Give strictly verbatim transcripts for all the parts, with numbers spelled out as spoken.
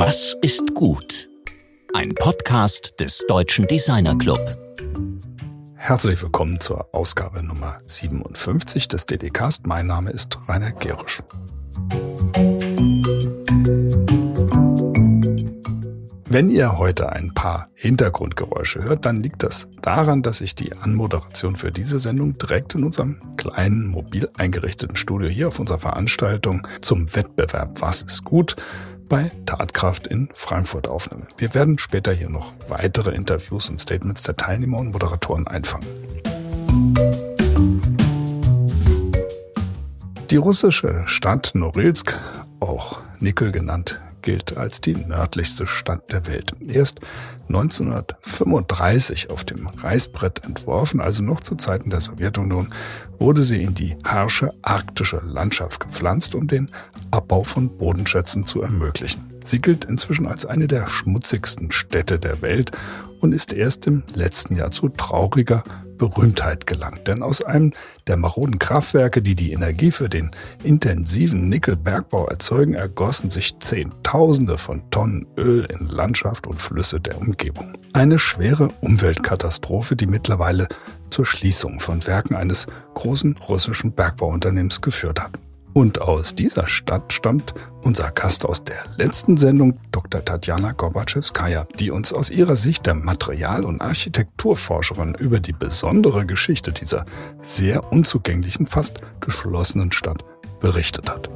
Was ist gut? Ein Podcast des Deutschen Designer Club. Herzlich willkommen zur Ausgabe Nummer siebenundfünfzig des D D-Cast. Mein Name ist Rainer Gerisch. Wenn ihr heute ein paar Hintergrundgeräusche hört, dann liegt das daran, dass ich die Anmoderation für diese Sendung direkt in unserem kleinen, mobil eingerichteten Studio hier auf unserer Veranstaltung zum Wettbewerb Was ist gut? Bei Tatkraft in Frankfurt aufnehmen. Wir werden später hier noch weitere Interviews und Statements der Teilnehmer und Moderatoren einfangen. Die russische Stadt Norilsk, auch Nikel genannt, gilt als die nördlichste Stadt der Welt. Erst neunzehnhundertfünfunddreißig auf dem Reißbrett entworfen, also noch zu Zeiten der Sowjetunion, wurde sie in die harsche arktische Landschaft gepflanzt, um den Abbau von Bodenschätzen zu ermöglichen. Sie gilt inzwischen als eine der schmutzigsten Städte der Welt und ist erst im letzten Jahr zu trauriger Berühmtheit gelangt. Denn aus einem der maroden Kraftwerke, die die Energie für den intensiven Nickelbergbau erzeugen, ergossen sich Zehntausende von Tonnen Öl in Landschaft und Flüsse der Umgebung. Eine schwere Umweltkatastrophe, die mittlerweile zur Schließung von Werken eines großen russischen Bergbauunternehmens geführt hat. Und aus dieser Stadt stammt unser Gast aus der letzten Sendung, Doktor Tatjana Gorbatschewskaya, die uns aus ihrer Sicht der Material- und Architekturforscherin über die besondere Geschichte dieser sehr unzugänglichen, fast geschlossenen Stadt berichtet hat.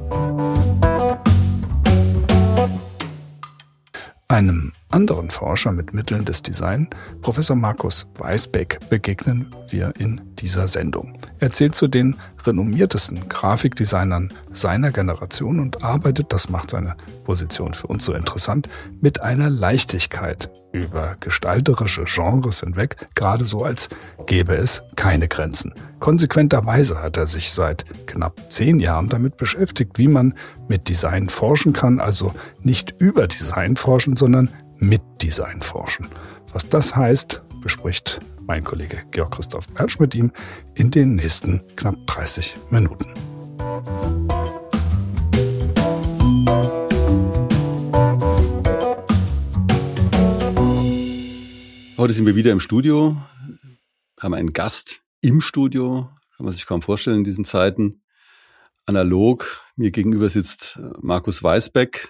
Einem anderen Forscher mit Mitteln des Design, Professor Markus Weisbeck, begegnen wir in dieser Sendung. Er zählt zu den renommiertesten Grafikdesignern seiner Generation und arbeitet, das macht seine Position für uns so interessant, mit einer Leichtigkeit über gestalterische Genres hinweg, gerade so als gäbe es keine Grenzen. Konsequenterweise hat er sich seit knapp zehn Jahren damit beschäftigt, wie man mit Design forschen kann, also nicht über Design forschen, sondern mit Design forschen. Was das heißt, bespricht mein Kollege Georg-Christoph Bertsch mit ihm in den nächsten knapp dreißig Minuten. Heute sind wir wieder im Studio, haben einen Gast im Studio, kann man sich kaum vorstellen in diesen Zeiten. Analog, mir gegenüber sitzt Markus Weisbeck.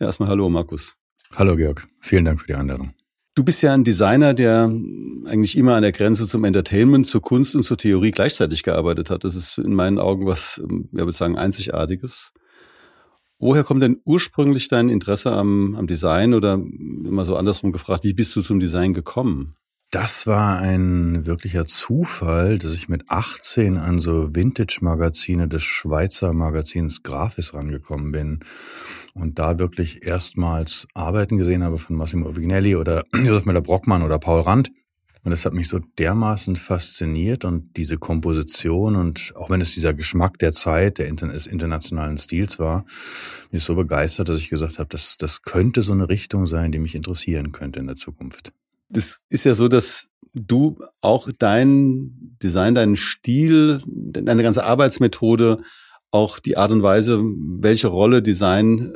Ja, erstmal hallo Markus. Hallo Georg, vielen Dank für die Einladung. Du bist ja ein Designer, der eigentlich immer an der Grenze zum Entertainment, zur Kunst und zur Theorie gleichzeitig gearbeitet hat. Das ist in meinen Augen was, ich würde sagen, Einzigartiges. Woher kommt denn ursprünglich dein Interesse am, am Design oder immer so andersrum gefragt, wie bist du zum Design gekommen? Das war ein wirklicher Zufall, dass ich mit achtzehn an so Vintage-Magazine des Schweizer Magazins Graphis rangekommen bin und da wirklich erstmals Arbeiten gesehen habe von Massimo Vignelli oder Josef Müller-Brockmann oder Paul Rand. Und das hat mich so dermaßen fasziniert und diese Komposition und auch wenn es dieser Geschmack der Zeit, der des internationalen Stils war, mich so begeistert, dass ich gesagt habe, das, das könnte so eine Richtung sein, die mich interessieren könnte in der Zukunft. Das ist ja so, dass du auch dein Design, deinen Stil, deine ganze Arbeitsmethode, auch die Art und Weise, welche Rolle Design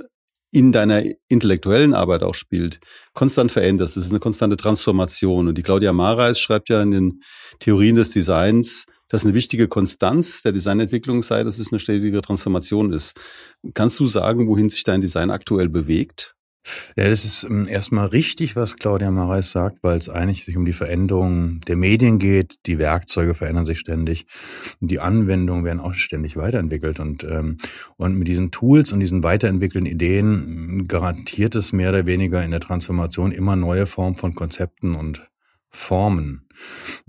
in deiner intellektuellen Arbeit auch spielt, konstant veränderst. Das ist eine konstante Transformation. Und die Claudia Mareis schreibt ja in den Theorien des Designs, dass eine wichtige Konstanz der Designentwicklung sei, dass es eine stetige Transformation ist. Kannst du sagen, wohin sich dein Design aktuell bewegt? Ja, das ist erstmal richtig, was Claudia Mareis sagt, weil es eigentlich sich um die Veränderung der Medien geht. Die Werkzeuge verändern sich ständig. Die Anwendungen werden auch ständig weiterentwickelt. Und, ähm, und mit diesen Tools und diesen weiterentwickelten Ideen garantiert es mehr oder weniger in der Transformation immer neue Formen von Konzepten und Formen.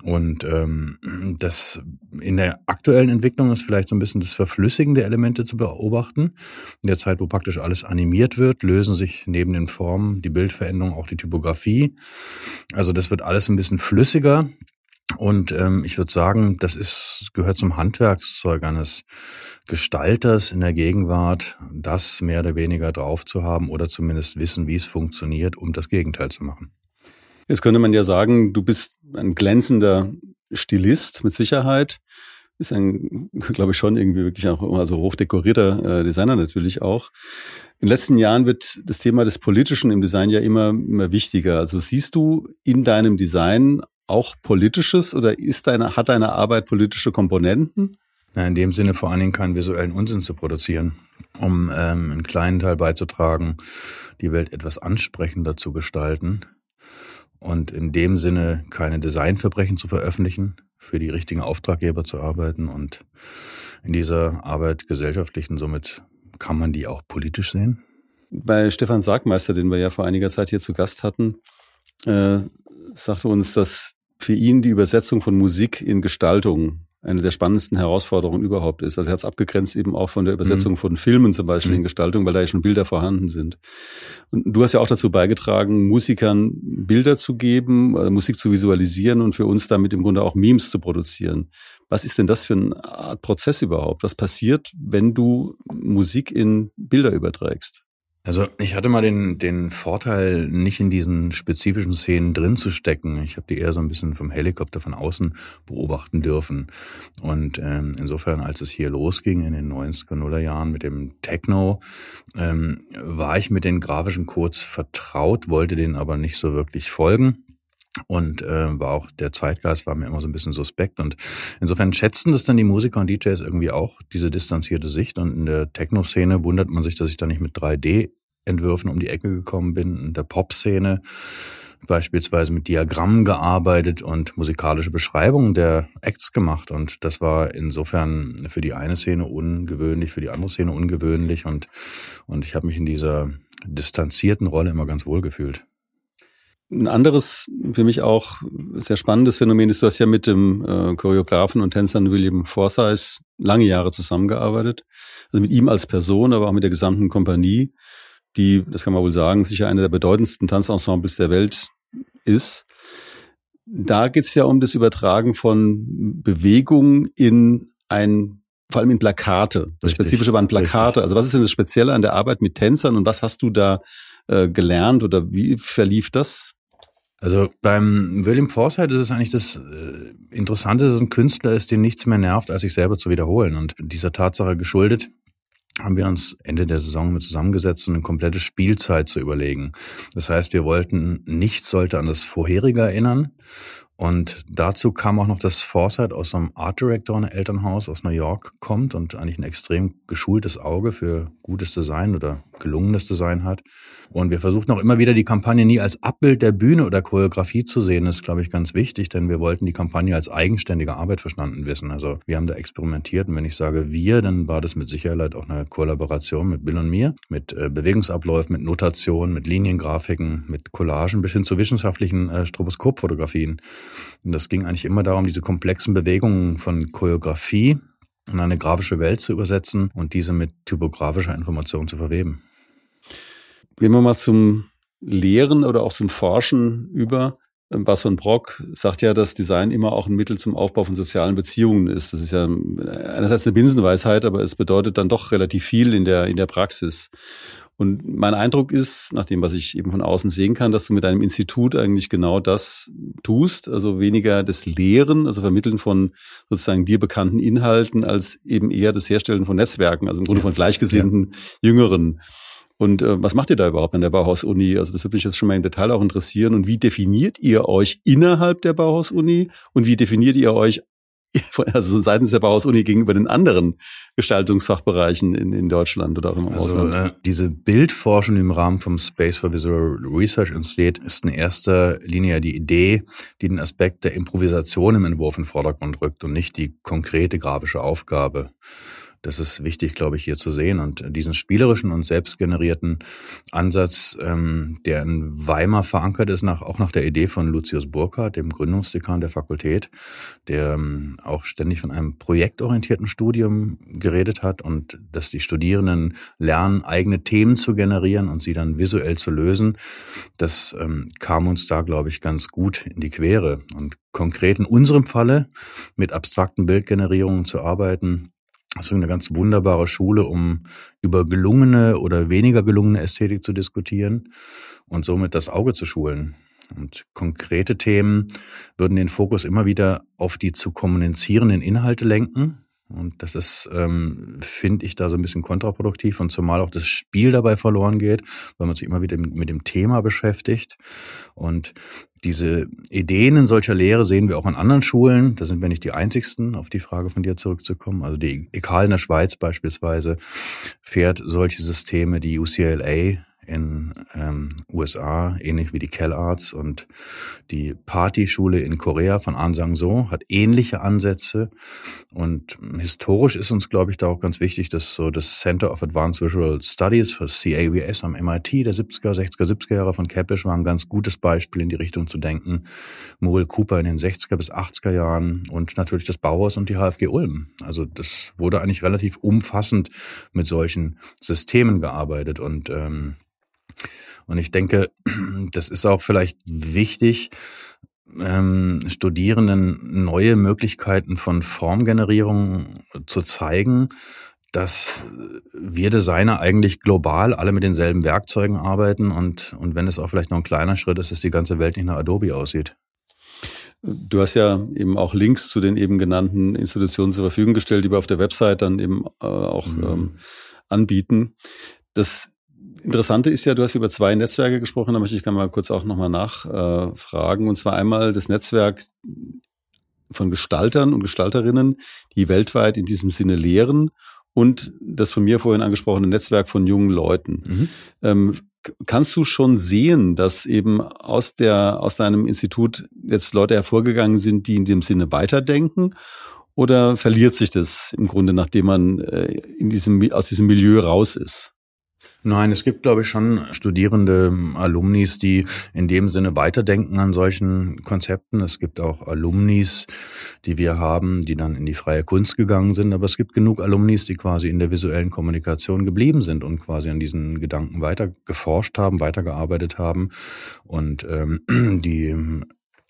Und ähm, das in der aktuellen Entwicklung ist vielleicht so ein bisschen das Verflüssigen der Elemente zu beobachten. In der Zeit, wo praktisch alles animiert wird, lösen sich neben den Formen die Bildveränderung, auch die Typografie. Also das wird alles ein bisschen flüssiger. Und ähm, ich würde sagen, das ist gehört zum Handwerkszeug eines Gestalters in der Gegenwart, das mehr oder weniger drauf zu haben oder zumindest wissen, wie es funktioniert, um das Gegenteil zu machen. Jetzt könnte man ja sagen, du bist ein glänzender Stilist mit Sicherheit. ist ein, glaube ich, schon irgendwie wirklich auch immer so hochdekorierter äh, Designer natürlich auch. In den letzten Jahren wird das Thema des Politischen im Design ja immer, immer wichtiger. Also siehst du in deinem Design auch Politisches oder ist deine, hat deine Arbeit politische Komponenten? Na, in dem Sinne vor allen Dingen keinen visuellen Unsinn zu produzieren, um ähm, einen kleinen Teil beizutragen, die Welt etwas ansprechender zu gestalten und in dem Sinne keine Designverbrechen zu veröffentlichen, für die richtigen Auftraggeber zu arbeiten und in dieser Arbeit gesellschaftlichen, somit kann man die auch politisch sehen. Bei Stefan Sagmeister, den wir ja vor einiger Zeit hier zu Gast hatten, äh, sagte uns, dass für ihn die Übersetzung von Musik in Gestaltung eine der spannendsten Herausforderungen überhaupt ist. Also er hat es abgegrenzt eben auch von der Übersetzung mhm. von Filmen zum Beispiel mhm. in Gestaltung, weil da ja schon Bilder vorhanden sind. Und du hast ja auch dazu beigetragen, Musikern Bilder zu geben, Musik zu visualisieren und für uns damit im Grunde auch Memes zu produzieren. Was ist denn das für eine Art Prozess überhaupt? Was passiert, wenn du Musik in Bilder überträgst? Also ich hatte mal den, den Vorteil, nicht in diesen spezifischen Szenen drin zu stecken. Ich habe die eher so ein bisschen vom Helikopter von außen beobachten dürfen. Und ähm, insofern, als es hier losging in den neunziger Jahren mit dem Techno, ähm, war ich mit den grafischen Codes vertraut, wollte denen aber nicht so wirklich folgen. Und äh, war auch der Zeitgeist war mir immer so ein bisschen suspekt. Und insofern schätzten das dann die Musiker und D Js irgendwie auch, diese distanzierte Sicht. Und in der Techno-Szene wundert man sich, dass ich da nicht mit drei D-Entwürfen um die Ecke gekommen bin. In der Pop-Szene beispielsweise mit Diagrammen gearbeitet und musikalische Beschreibungen der Acts gemacht. Und das war insofern für die eine Szene ungewöhnlich, für die andere Szene ungewöhnlich. Und, und ich habe mich in dieser distanzierten Rolle immer ganz wohl gefühlt. Ein anderes, für mich auch sehr spannendes Phänomen ist, du hast ja mit dem äh, Choreografen und Tänzer William Forsythe lange Jahre zusammengearbeitet. Also mit ihm als Person, aber auch mit der gesamten Kompanie, die, das kann man wohl sagen, sicher eine der bedeutendsten Tanzensembles der Welt ist. Da geht es ja um das Übertragen von Bewegung in ein, vor allem in Plakate. Das Richtig. Spezifische waren Plakate. Richtig. Also was ist denn das Spezielle an der Arbeit mit Tänzern und was hast du da äh, gelernt oder wie verlief das? Also beim William Forsythe ist es eigentlich das Interessante, dass es ein Künstler ist, den nichts mehr nervt, als sich selber zu wiederholen. Und dieser Tatsache geschuldet haben wir uns Ende der Saison mit zusammengesetzt, um eine komplette Spielzeit zu überlegen. Das heißt, wir wollten, nichts sollte an das Vorherige erinnern. Und dazu kam auch noch, dass Forsythe aus einem Art Director in einem Elternhaus aus New York kommt und eigentlich ein extrem geschultes Auge für gutes Design oder gelungenes Design hat. Und wir versuchten auch immer wieder, die Kampagne nie als Abbild der Bühne oder Choreografie zu sehen. Das ist, glaube ich, ganz wichtig, denn wir wollten die Kampagne als eigenständige Arbeit verstanden wissen. Also wir haben da experimentiert und wenn ich sage wir, dann war das mit Sicherheit auch eine Kollaboration mit Bill und mir, mit äh, Bewegungsabläufen, mit Notationen, mit Liniengrafiken, mit Collagen bis hin zu wissenschaftlichen äh, Stroboskopfotografien. Und das ging eigentlich immer darum, diese komplexen Bewegungen von Choreografie in eine grafische Welt zu übersetzen und diese mit typografischer Information zu verweben. Gehen wir mal zum Lehren oder auch zum Forschen über. Bas von Brock sagt ja, dass Design immer auch ein Mittel zum Aufbau von sozialen Beziehungen ist. Das ist ja einerseits eine Binsenweisheit, aber es bedeutet dann doch relativ viel in der, in der Praxis. Und mein Eindruck ist, nach dem, was ich eben von außen sehen kann, dass du mit deinem Institut eigentlich genau das tust, also weniger das Lehren, also Vermitteln von sozusagen dir bekannten Inhalten, als eben eher das Herstellen von Netzwerken, also im Grunde von gleichgesinnten ja. Jüngeren. Und äh, was macht ihr da überhaupt an der Bauhaus-Uni? Also das würde mich jetzt schon mal im Detail auch interessieren. Und wie definiert ihr euch innerhalb der Bauhaus-Uni? Und wie definiert ihr euch also seitens der Bauhaus-Uni gegenüber den anderen Gestaltungsfachbereichen in, in Deutschland oder auch im also, Ausland? Äh, diese Bildforschung im Rahmen vom Space for Visual Research Institute ist in erster Linie die Idee, die den Aspekt der Improvisation im Entwurf in den Vordergrund rückt und nicht die konkrete grafische Aufgabe. Das ist wichtig, glaube ich, hier zu sehen. Und diesen spielerischen und selbstgenerierten Ansatz, ähm, der in Weimar verankert ist, nach, auch nach der Idee von Lucius Burkhardt, dem Gründungsdekan der Fakultät, der ähm, auch ständig von einem projektorientierten Studium geredet hat und dass die Studierenden lernen, eigene Themen zu generieren und sie dann visuell zu lösen. Das ähm, kam uns da, glaube ich, ganz gut in die Quere. Und konkret in unserem Falle mit abstrakten Bildgenerierungen zu arbeiten, das ist eine ganz wunderbare Schule, um über gelungene oder weniger gelungene Ästhetik zu diskutieren und somit das Auge zu schulen. Und konkrete Themen würden den Fokus immer wieder auf die zu kommunizierenden Inhalte lenken. Und das ist, ähm, finde ich, da so ein bisschen kontraproduktiv und zumal auch das Spiel dabei verloren geht, weil man sich immer wieder mit dem Thema beschäftigt. Und diese Ideen in solcher Lehre sehen wir auch an anderen Schulen. Da sind wir nicht die einzigsten, auf die Frage von dir zurückzukommen. Also die Ekal in der Schweiz beispielsweise fährt solche Systeme, die U C L A in ähm, U S A, ähnlich wie die CalArts, und die Party-Schule in Korea von Ahn Sang-so hat ähnliche Ansätze. Und historisch ist uns, glaube ich, da auch ganz wichtig, dass so das Center of Advanced Visual Studies für C A V S am M I T der siebziger, sechziger, siebziger Jahre von Käppisch war ein ganz gutes Beispiel, in die Richtung zu denken. Muriel Cooper in den sechziger bis achtziger Jahren und natürlich das Bauhaus und die HfG Ulm. Also das wurde eigentlich relativ umfassend mit solchen Systemen gearbeitet und ähm, Und ich denke, das ist auch vielleicht wichtig, ähm, Studierenden neue Möglichkeiten von Formgenerierung zu zeigen, dass wir Designer eigentlich global alle mit denselben Werkzeugen arbeiten und, und wenn es auch vielleicht noch ein kleiner Schritt ist, dass die ganze Welt nicht nach Adobe aussieht. Du hast ja eben auch Links zu den eben genannten Institutionen zur Verfügung gestellt, die wir auf der Website dann eben äh, auch mhm. ähm, anbieten. Das Interessante ist ja, du hast über zwei Netzwerke gesprochen, da möchte ich gerne mal kurz auch nochmal nachfragen. Und zwar einmal das Netzwerk von Gestaltern und Gestalterinnen, die weltweit in diesem Sinne lehren, und das von mir vorhin angesprochene Netzwerk von jungen Leuten. Mhm. Ähm, kannst du schon sehen, dass eben aus der, aus deinem Institut jetzt Leute hervorgegangen sind, die in dem Sinne weiterdenken? Oder verliert sich das im Grunde, nachdem man in diesem, aus diesem Milieu raus ist? Nein, es gibt, glaube ich, schon studierende Alumnis, die in dem Sinne weiterdenken an solchen Konzepten. Es gibt auch Alumnis, die wir haben, die dann in die freie Kunst gegangen sind. Aber es gibt genug Alumnis, die quasi in der visuellen Kommunikation geblieben sind und quasi an diesen Gedanken weiter geforscht haben, weitergearbeitet haben. Und ähm, die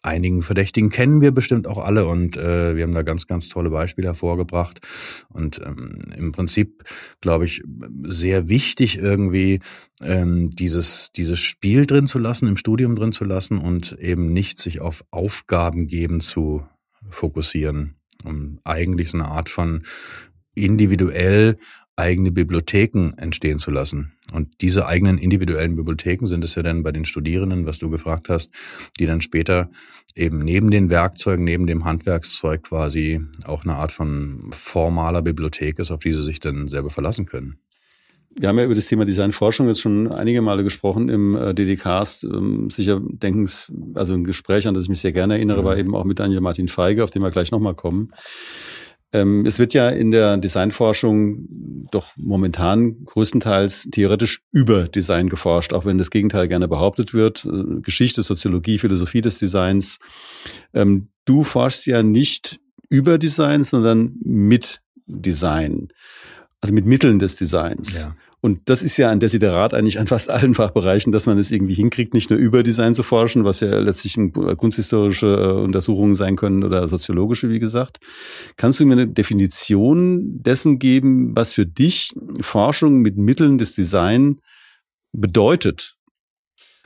einigen Verdächtigen kennen wir bestimmt auch alle und äh, wir haben da ganz, ganz tolle Beispiele hervorgebracht und ähm, im Prinzip, glaube ich, sehr wichtig irgendwie ähm, dieses dieses Spiel drin zu lassen, im Studium drin zu lassen und eben nicht sich auf Aufgaben geben zu fokussieren, um eigentlich so eine Art von individuell eigene Bibliotheken entstehen zu lassen. Und diese eigenen individuellen Bibliotheken sind es ja dann bei den Studierenden, was du gefragt hast, die dann später eben neben den Werkzeugen, neben dem Handwerkszeug quasi auch eine Art von formaler Bibliothek ist, auf die sie sich dann selber verlassen können. Wir haben ja über das Thema Designforschung jetzt schon einige Male gesprochen im D D-Cast. Sicher denken, also ein Gespräch, an das ich mich sehr gerne erinnere, ja. war eben auch mit Daniel Martin Feige, auf den wir gleich nochmal kommen. Es wird ja in der Designforschung doch momentan größtenteils theoretisch über Design geforscht, auch wenn das Gegenteil gerne behauptet wird. Geschichte, Soziologie, Philosophie des Designs. Du forschst ja nicht über Design, sondern mit Design, also mit Mitteln des Designs. Ja. Und das ist ja ein Desiderat eigentlich an fast allen Fachbereichen, dass man es irgendwie hinkriegt, nicht nur über Design zu forschen, was ja letztlich kunsthistorische Untersuchungen sein können oder soziologische, wie gesagt. Kannst du mir eine Definition dessen geben, was für dich Forschung mit Mitteln des Design bedeutet?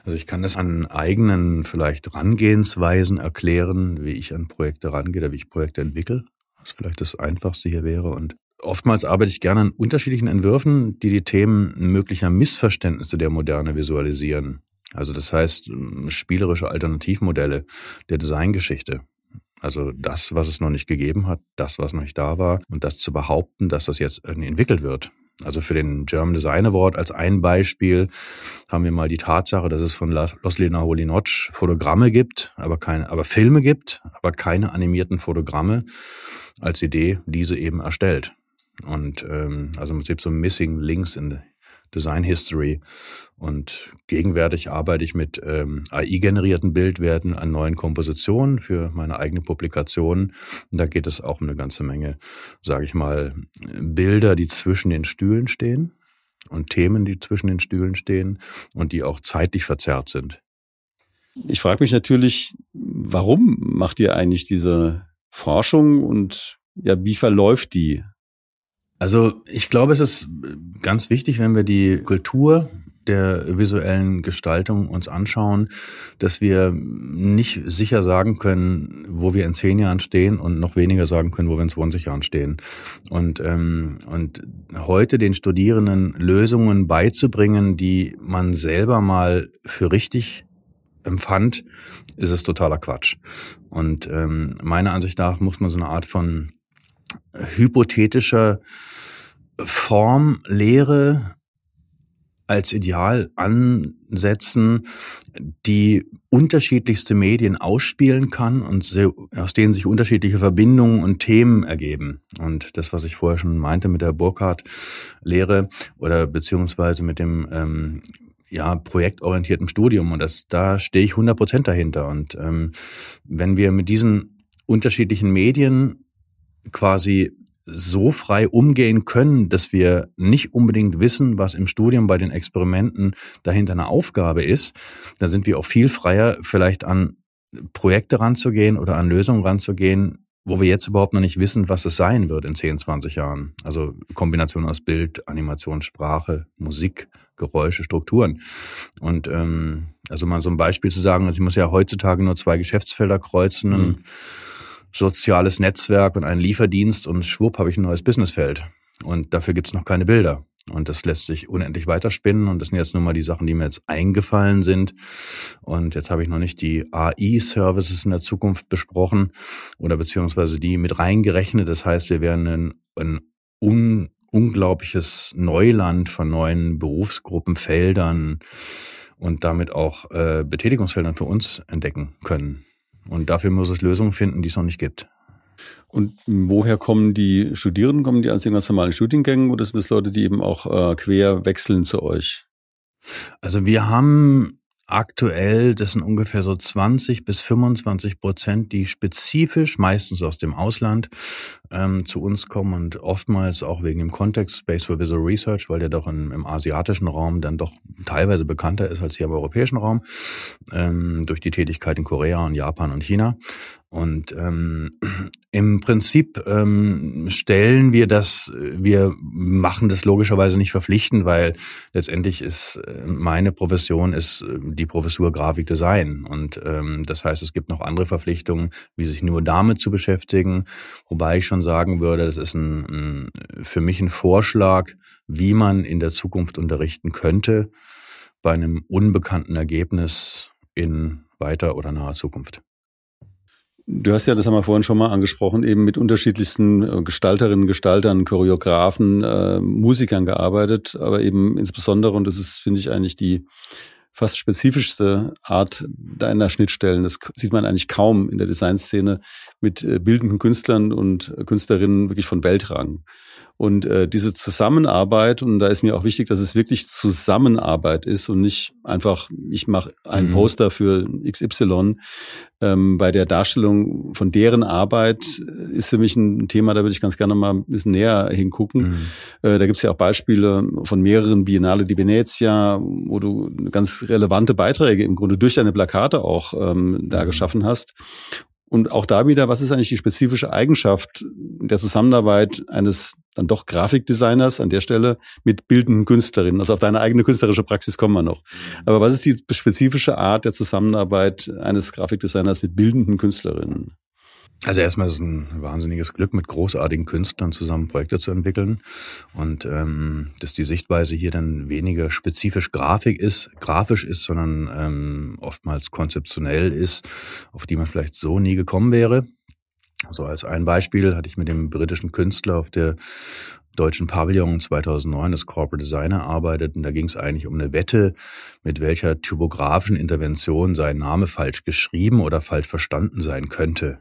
Also ich kann das an eigenen vielleicht Rangehensweisen erklären, wie ich an Projekte rangehe oder wie ich Projekte entwickle, was vielleicht das Einfachste hier wäre. Und oftmals arbeite ich gerne an unterschiedlichen Entwürfen, die die Themen möglicher Missverständnisse der Moderne visualisieren. Also das heißt, spielerische Alternativmodelle der Designgeschichte. Also das, was es noch nicht gegeben hat, das, was noch nicht da war, und das zu behaupten, dass das jetzt irgendwie entwickelt wird. Also für den German Design Award als ein Beispiel haben wir mal die Tatsache, dass es von Loslina Holinotsch Fotogramme gibt, aber keine, aber Filme gibt, aber keine animierten Fotogramme als Idee, diese eben erstellt. Und ähm, also im Prinzip so Missing Links in Design History. Und gegenwärtig arbeite ich mit ähm, A I-generierten Bildwerten an neuen Kompositionen für meine eigene Publikation. Und da geht es auch um eine ganze Menge, sage ich mal, Bilder, die zwischen den Stühlen stehen und Themen, die zwischen den Stühlen stehen und die auch zeitlich verzerrt sind. Ich frage mich natürlich, warum macht ihr eigentlich diese Forschung und ja, wie verläuft die? Also ich glaube, es ist ganz wichtig, wenn wir die Kultur der visuellen Gestaltung uns anschauen, dass wir nicht sicher sagen können, wo wir in zehn Jahren stehen und noch weniger sagen können, wo wir in zwanzig Jahren stehen. Und, ähm, und heute den Studierenden Lösungen beizubringen, die man selber mal für richtig empfand, ist es totaler Quatsch. Und ähm, meiner Ansicht nach muss man so eine Art von hypothetischer Formlehre als Ideal ansetzen, die unterschiedlichste Medien ausspielen kann und aus denen sich unterschiedliche Verbindungen und Themen ergeben. Und das, was ich vorher schon meinte mit der Burkhardt-Lehre oder beziehungsweise mit dem ähm, ja projektorientierten Studium, und das, da stehe ich hundert Prozent dahinter. Und ähm, wenn wir mit diesen unterschiedlichen Medien quasi so frei umgehen können, dass wir nicht unbedingt wissen, was im Studium bei den Experimenten dahinter eine Aufgabe ist, dann sind wir auch viel freier, vielleicht an Projekte ranzugehen oder an Lösungen ranzugehen, wo wir jetzt überhaupt noch nicht wissen, was es sein wird in zehn, zwanzig Jahren. Also Kombination aus Bild, Animation, Sprache, Musik, Geräusche, Strukturen. Und ähm, also mal so ein Beispiel zu sagen, ich muss ja heutzutage nur zwei Geschäftsfelder kreuzen, mhm. soziales Netzwerk und einen Lieferdienst, und schwupp habe ich ein neues Businessfeld. Und dafür gibt's noch keine Bilder. Und das lässt sich unendlich weiterspinnen, und das sind jetzt nur mal die Sachen, die mir jetzt eingefallen sind. Und jetzt habe ich noch nicht die A I-Services in der Zukunft besprochen oder beziehungsweise die mit reingerechnet. Das heißt, wir werden ein, ein un, unglaubliches Neuland von neuen Berufsgruppen, Feldern und damit auch äh, Betätigungsfeldern für uns entdecken können. Und dafür muss es Lösungen finden, die es noch nicht gibt. Und woher kommen die Studierenden? Kommen die aus den ganz normalen Studiengängen, oder sind das Leute, die eben auch äh, quer wechseln zu euch? Also wir haben aktuell, das sind ungefähr so zwanzig bis fünfundzwanzig Prozent, die spezifisch, meistens aus dem Ausland, ähm, zu uns kommen, und oftmals auch wegen dem Kontext Space for Visual Research, weil der doch im, im asiatischen Raum dann doch teilweise bekannter ist als hier im europäischen Raum, ähm, durch die Tätigkeit in Korea und Japan und China. Und ähm, im Prinzip ähm, stellen wir das, wir machen das logischerweise nicht verpflichtend, weil letztendlich ist meine Profession ist die Professur Grafikdesign. Und ähm, das heißt, es gibt noch andere Verpflichtungen, wie sich nur damit zu beschäftigen. Wobei ich schon sagen würde, das ist ein, ein für mich ein Vorschlag, wie man in der Zukunft unterrichten könnte bei einem unbekannten Ergebnis in weiter oder naher Zukunft. Du hast ja, das haben wir vorhin schon mal angesprochen, eben mit unterschiedlichsten Gestalterinnen, Gestaltern, Choreografen, äh, Musikern gearbeitet, aber eben insbesondere, und das ist, finde ich, eigentlich die fast spezifischste Art deiner Schnittstellen, das sieht man eigentlich kaum in der Designszene, mit äh, bildenden Künstlern und Künstlerinnen wirklich von Weltrang. Und äh, diese Zusammenarbeit, und da ist mir auch wichtig, dass es wirklich Zusammenarbeit ist und nicht einfach, ich mache einen mhm. Poster für X Y. Ähm, bei der Darstellung von deren Arbeit ist für mich ein Thema, da würde ich ganz gerne mal ein bisschen näher hingucken. Mhm. Äh, da gibt es ja auch Beispiele von mehreren Biennale di Venezia, wo du ganz relevante Beiträge im Grunde durch deine Plakate auch ähm, da mhm. geschaffen hast. Und auch da wieder, was ist eigentlich die spezifische Eigenschaft der Zusammenarbeit eines dann doch Grafikdesigners an der Stelle mit bildenden Künstlerinnen? Also auf deine eigene künstlerische Praxis kommen wir noch. Aber was ist die spezifische Art der Zusammenarbeit eines Grafikdesigners mit bildenden Künstlerinnen? Also erstmal ist es ein wahnsinniges Glück, mit großartigen Künstlern zusammen Projekte zu entwickeln, und ähm, dass die Sichtweise hier dann weniger spezifisch Grafik ist, grafisch ist, sondern ähm, oftmals konzeptionell ist, auf die man vielleicht so nie gekommen wäre. So als ein Beispiel hatte ich mit dem britischen Künstler auf der Deutschen Pavillon zweitausendneun das Corporate Design erarbeitet, und da ging es eigentlich um eine Wette, mit welcher typografischen Intervention sein Name falsch geschrieben oder falsch verstanden sein könnte.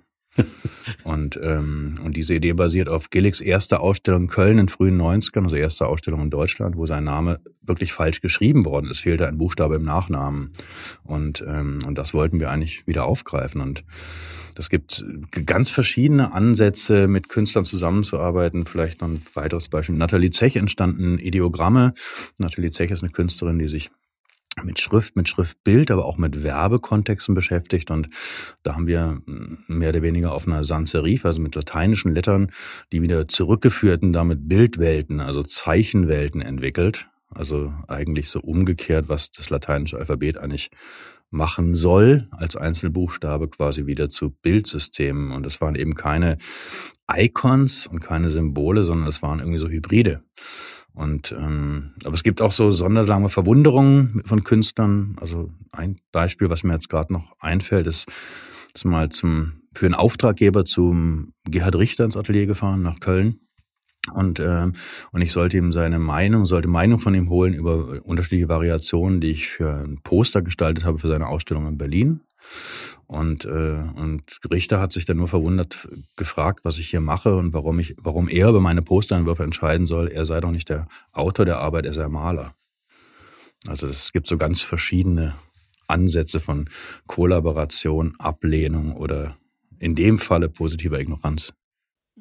und, ähm, und diese Idee basiert auf Gilligs erster Ausstellung in Köln in den frühen neunzigern, also erste Ausstellung in Deutschland, wo sein Name wirklich falsch geschrieben worden ist. Fehlte ein Buchstabe im Nachnamen. Und, ähm, und das wollten wir eigentlich wieder aufgreifen. Und es gibt ganz verschiedene Ansätze, mit Künstlern zusammenzuarbeiten. Vielleicht noch ein weiteres Beispiel. Natalie Zech entstanden Ideogramme. Natalie Zech ist eine Künstlerin, die sich mit Schrift, mit Schriftbild, aber auch mit Werbekontexten beschäftigt, und da haben wir mehr oder weniger auf einer Sans-Serif, also mit lateinischen Lettern, die wieder zurückgeführten, damit Bildwelten, also Zeichenwelten entwickelt, Also eigentlich so umgekehrt, was das lateinische Alphabet eigentlich machen soll, als Einzelbuchstabe quasi wieder zu Bildsystemen. Und das waren eben keine Icons und keine Symbole, sondern das waren irgendwie so Hybride. Und ähm, aber es gibt auch so sondersame Verwunderungen von Künstlern. Also ein Beispiel, was mir jetzt gerade noch einfällt, ist, ist mal zum für einen Auftraggeber zum Gerhard Richter ins Atelier gefahren nach Köln. Und äh, und ich sollte ihm seine Meinung, sollte Meinung von ihm holen über unterschiedliche Variationen, die ich für ein Poster gestaltet habe für seine Ausstellung in Berlin. Und äh, und Richter hat sich dann nur verwundert gefragt, was ich hier mache und warum ich, warum er über meine Posterentwürfe entscheiden soll. Er sei doch nicht der Autor der Arbeit, er sei Maler. Also es gibt so ganz verschiedene Ansätze von Kollaboration, Ablehnung oder in dem Falle positiver Ignoranz.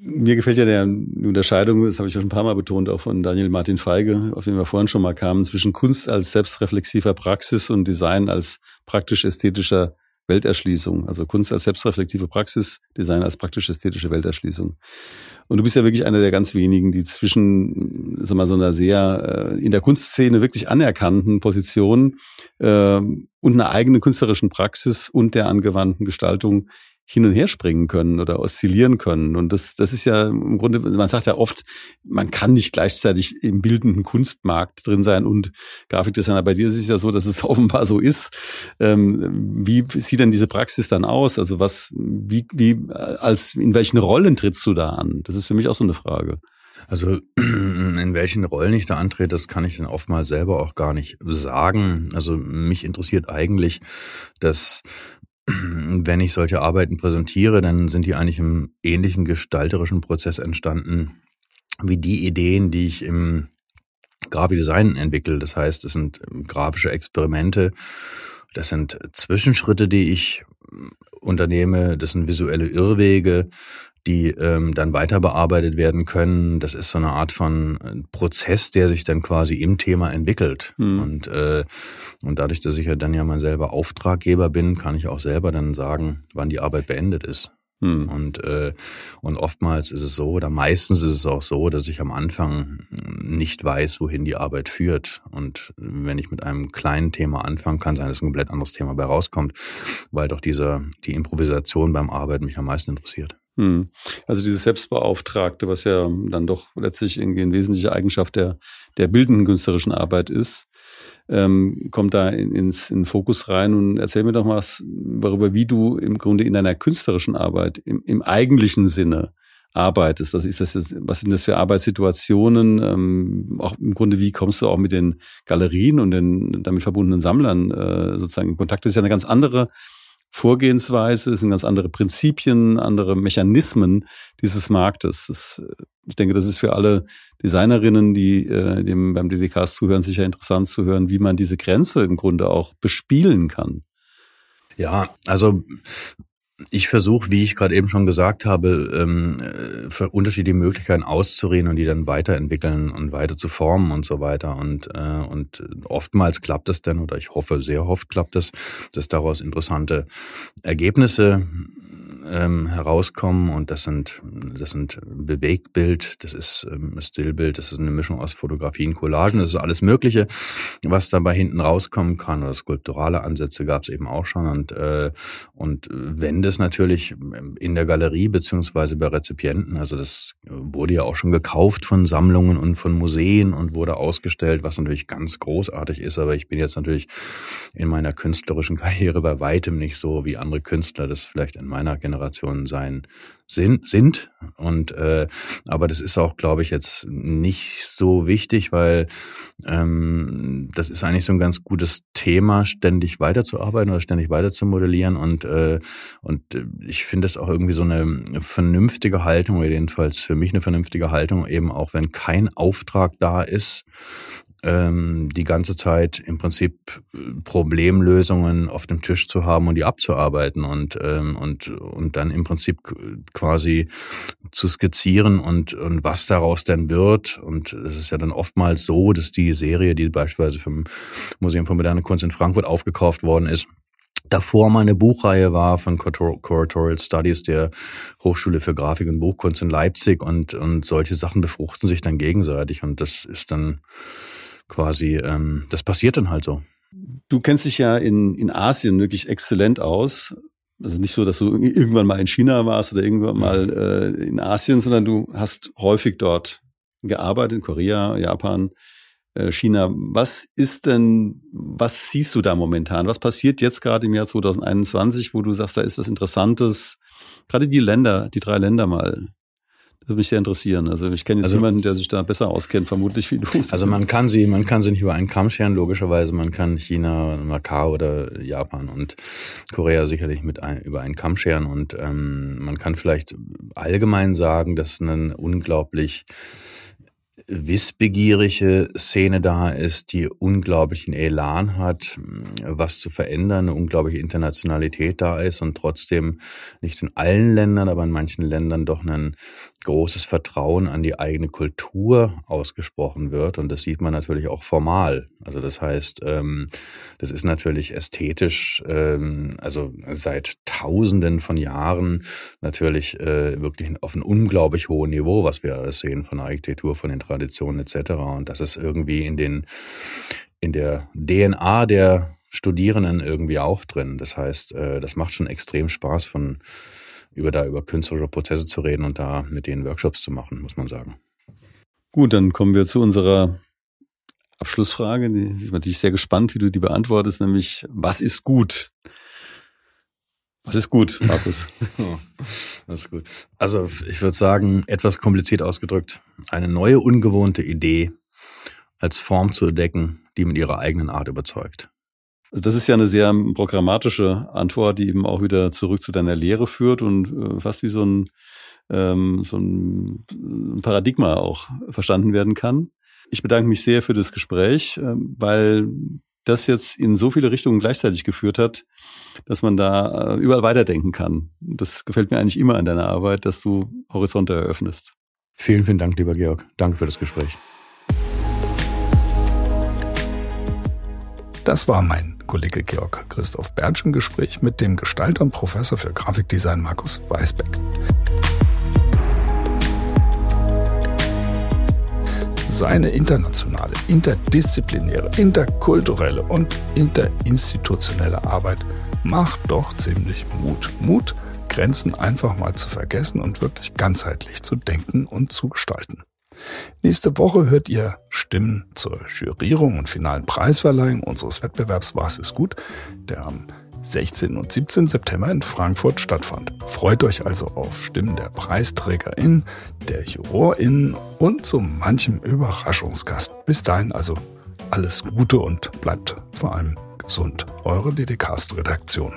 Mir gefällt ja der, die Unterscheidung, das habe ich schon ein paar Mal betont, auch von Daniel Martin Feige, auf den wir vorhin schon mal kamen, zwischen Kunst als selbstreflexiver Praxis und Design als praktisch-ästhetischer Welterschließung. Also Kunst als selbstreflektive Praxis, Design als praktisch-ästhetische Welterschließung. Und du bist ja wirklich einer der ganz wenigen, die zwischen, sagen wir mal, so einer sehr äh, in der Kunstszene wirklich anerkannten Position äh, und einer eigenen künstlerischen Praxis und der angewandten Gestaltung hin und her springen können oder oszillieren können. Und das, das ist ja im Grunde, man sagt ja oft, man kann nicht gleichzeitig im bildenden Kunstmarkt drin sein und Grafikdesigner. Bei dir ist es ja so, dass es offenbar so ist. Ähm, wie sieht denn diese Praxis dann aus? Also was, wie, wie, als, in welchen Rollen trittst du da an? Das ist für mich auch so eine Frage. Also in welchen Rollen ich da antrete, das kann ich dann oftmals selber auch gar nicht sagen. Also mich interessiert eigentlich, dass wenn ich solche Arbeiten präsentiere, dann sind die eigentlich im ähnlichen gestalterischen Prozess entstanden wie die Ideen, die ich im Grafikdesign entwickle. Das heißt, es sind grafische Experimente, das sind Zwischenschritte, die ich unternehme, das sind visuelle Irrwege, die ähm, dann weiter bearbeitet werden können. Das ist so eine Art von Prozess, der sich dann quasi im Thema entwickelt. Mhm. Und äh, und dadurch, dass ich ja dann ja mal selber Auftraggeber bin, kann ich auch selber dann sagen, wann die Arbeit beendet ist. Mhm. Und äh, und oftmals ist es so, oder meistens ist es auch so, dass ich am Anfang nicht weiß, wohin die Arbeit führt. Und wenn ich mit einem kleinen Thema anfangen kann, sein, dass ein komplett anderes Thema bei rauskommt, weil doch dieser die Improvisation beim Arbeiten mich am meisten interessiert. Also dieses Selbstbeauftragte, was ja dann doch letztlich irgendwie eine wesentliche Eigenschaft der, der bildenden künstlerischen Arbeit ist, ähm, kommt da in, ins, in den Fokus rein. Und erzähl mir doch mal was darüber, wie du im Grunde in deiner künstlerischen Arbeit im, im eigentlichen Sinne arbeitest. Das ist das jetzt, was sind das für Arbeitssituationen? Ähm, auch im Grunde, wie kommst du auch mit den Galerien und den damit verbundenen Sammlern äh, sozusagen in Kontakt? Das ist ja eine ganz andere Vorgehensweise, es sind ganz andere Prinzipien, andere Mechanismen dieses Marktes. Das, ich denke, das ist für alle Designerinnen, die äh, dem beim D D-Cast zuhören, sicher interessant zu hören, wie man diese Grenze im Grunde auch bespielen kann. Ja, also ich versuche, wie ich gerade eben schon gesagt habe, ähm, für unterschiedliche Möglichkeiten auszureden und die dann weiterentwickeln und weiter zu formen und so weiter. Und äh, und oftmals klappt es dann, oder ich hoffe, sehr oft klappt es, dass daraus interessante Ergebnisse ähm, herauskommen. Und das sind das sind Bewegtbild, das ist ähm, Stillbild, das ist eine Mischung aus Fotografien, Collagen, das ist alles Mögliche, was dabei hinten rauskommen kann. Oder skulpturale Ansätze gab es eben auch schon. Und äh, und wenn das natürlich in der Galerie beziehungsweise bei Rezipienten, also das wurde ja auch schon gekauft von Sammlungen und von Museen und wurde ausgestellt, was natürlich ganz großartig ist, aber ich bin jetzt natürlich in meiner künstlerischen Karriere bei weitem nicht so, wie andere Künstler das vielleicht in meiner Generation sein sind. Und äh, aber das ist auch, glaube ich, jetzt nicht so wichtig, weil ähm, das ist eigentlich so ein ganz gutes Thema, ständig weiterzuarbeiten oder ständig weiter zu modellieren. Und äh, und ich finde es auch irgendwie so eine vernünftige Haltung, oder jedenfalls für mich eine vernünftige Haltung, eben auch wenn kein Auftrag da ist, ähm, die ganze Zeit im Prinzip Problemlösungen auf dem Tisch zu haben und die abzuarbeiten und ähm, und und dann im Prinzip quasi zu skizzieren und und was daraus denn wird. Und es ist ja dann oftmals so, dass die Serie, die beispielsweise vom Museum für Moderne Kunst in Frankfurt aufgekauft worden ist, davor mal eine Buchreihe war von Curatorial Studies der Hochschule für Grafik und Buchkunst in Leipzig, und und solche Sachen befruchten sich dann gegenseitig, und das ist dann quasi. Ähm, das passiert dann halt so. Du kennst dich ja in, in Asien wirklich exzellent aus. Also nicht so, dass du irgendwann mal in China warst oder irgendwann mal äh, in Asien, sondern du hast häufig dort gearbeitet, in Korea, Japan, äh, China. Was ist denn, was siehst du da momentan? Was passiert jetzt gerade im Jahr zwanzig einundzwanzig, wo du sagst, da ist was Interessantes? Gerade die Länder, die drei Länder mal. Das würde mich sehr interessieren. Also ich kenne jetzt also, jemanden, der sich da besser auskennt, vermutlich wie du. Also man kann sie, man kann sie nicht über einen Kamm scheren, logischerweise. Man kann China, Macau oder Japan und Korea sicherlich mit ein, über einen Kamm scheren. Und ähm, man kann vielleicht allgemein sagen, dass eine unglaublich wissbegierige Szene da ist, die unglaublichen Elan hat, was zu verändern, eine unglaubliche Internationalität da ist und trotzdem nicht in allen Ländern, aber in manchen Ländern doch ein großes Vertrauen an die eigene Kultur ausgesprochen wird. Und das sieht man natürlich auch formal. Also das heißt, das ist natürlich ästhetisch, also seit Tausenden von Jahren natürlich wirklich auf einem unglaublich hohen Niveau, was wir alles sehen von der Architektur, von den Traditionen et cetera. Und das ist irgendwie in den in der D N A der Studierenden irgendwie auch drin. Das heißt, das macht schon extrem Spaß, von über da über künstlerische Prozesse zu reden und da mit denen Workshops zu machen, muss man sagen. Gut, dann kommen wir zu unserer Abschlussfrage. Die, ich bin natürlich sehr gespannt, wie du die beantwortest, nämlich was ist gut? Was ist gut, Markus? Das ist gut. Also ich würde sagen, etwas kompliziert ausgedrückt, eine neue, ungewohnte Idee als Form zu entdecken, die mit ihrer eigenen Art überzeugt. Also das ist ja eine sehr programmatische Antwort, die eben auch wieder zurück zu deiner Lehre führt und äh, fast wie so ein, ähm, so ein Paradigma auch verstanden werden kann. Ich bedanke mich sehr für das Gespräch, äh, weil das jetzt in so viele Richtungen gleichzeitig geführt hat, dass man da äh, überall weiterdenken kann. Das gefällt mir eigentlich immer an deiner Arbeit, dass du Horizonte eröffnest. Vielen, vielen Dank, lieber Georg. Danke für das Gespräch. Das war mein Kollege Georg-Christoph Bertsch im Gespräch mit dem Gestalter und Professor für Grafikdesign Markus Weisbeck. Seine internationale, interdisziplinäre, interkulturelle und interinstitutionelle Arbeit macht doch ziemlich Mut. Mut, Grenzen einfach mal zu vergessen und wirklich ganzheitlich zu denken und zu gestalten. Nächste Woche hört ihr Stimmen zur Jurierung und finalen Preisverleihung unseres Wettbewerbs Was ist gut, der am sechzehnten und siebzehnten September in Frankfurt stattfand. Freut euch also auf Stimmen der PreisträgerInnen, der JurorInnen und so manchem Überraschungsgast. Bis dahin also alles Gute und bleibt vor allem gesund. Eure D D-Cast-Redaktion.